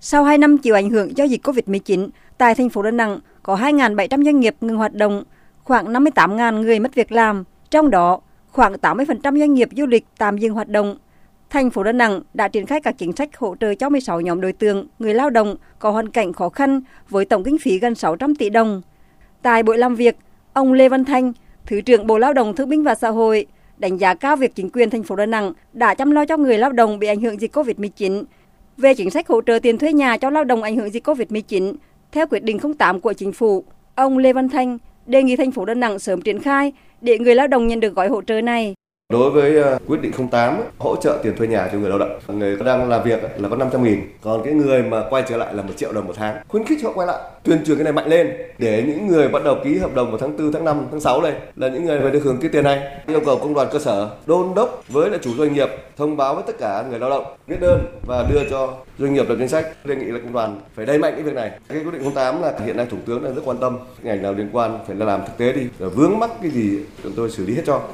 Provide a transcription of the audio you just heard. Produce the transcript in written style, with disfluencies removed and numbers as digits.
Sau 2 năm chịu ảnh hưởng do dịch COVID-19, tại thành phố Đà Nẵng có 2.700 doanh nghiệp ngừng hoạt động, khoảng 58.000 người mất việc làm, trong đó khoảng 80% doanh nghiệp du lịch tạm dừng hoạt động. Thành phố Đà Nẵng đã triển khai các chính sách hỗ trợ cho 16 nhóm đối tượng người lao động có hoàn cảnh khó khăn với tổng kinh phí gần 600 tỷ đồng. Tại buổi làm việc, ông Lê Văn Thanh, Thứ trưởng Bộ Lao động, Thương binh và Xã hội, đánh giá cao việc chính quyền thành phố Đà Nẵng đã chăm lo cho người lao động bị ảnh hưởng dịch COVID-19. Về chính sách hỗ trợ tiền thuê nhà cho lao động ảnh hưởng dịch COVID-19, theo quyết định 08 của Chính phủ, ông Lê Văn Thanh đề nghị thành phố Đà Nẵng sớm triển khai để người lao động nhận được gói hỗ trợ này. Đối với quyết định 08 hỗ trợ tiền thuê nhà cho người lao động, người đang làm việc là có 500.000, còn cái người mà quay trở lại là 1 triệu đồng một tháng. Khuyến khích họ quay lại, tuyên truyền cái này mạnh lên để những người bắt đầu ký hợp đồng vào tháng 4, tháng 5, tháng 6 này là những người phải được hưởng cái tiền này. Yêu cầu công đoàn cơ sở đôn đốc với lại chủ doanh nghiệp thông báo với tất cả người lao động viết đơn và đưa cho doanh nghiệp lập danh sách. Đề nghị là công đoàn phải đẩy mạnh cái việc này. Cái quyết định 08 là hiện nay Thủ tướng đang rất quan tâm, ngành nào liên quan phải làm thực tế đi, vướng mắc cái gì chúng tôi xử lý hết cho.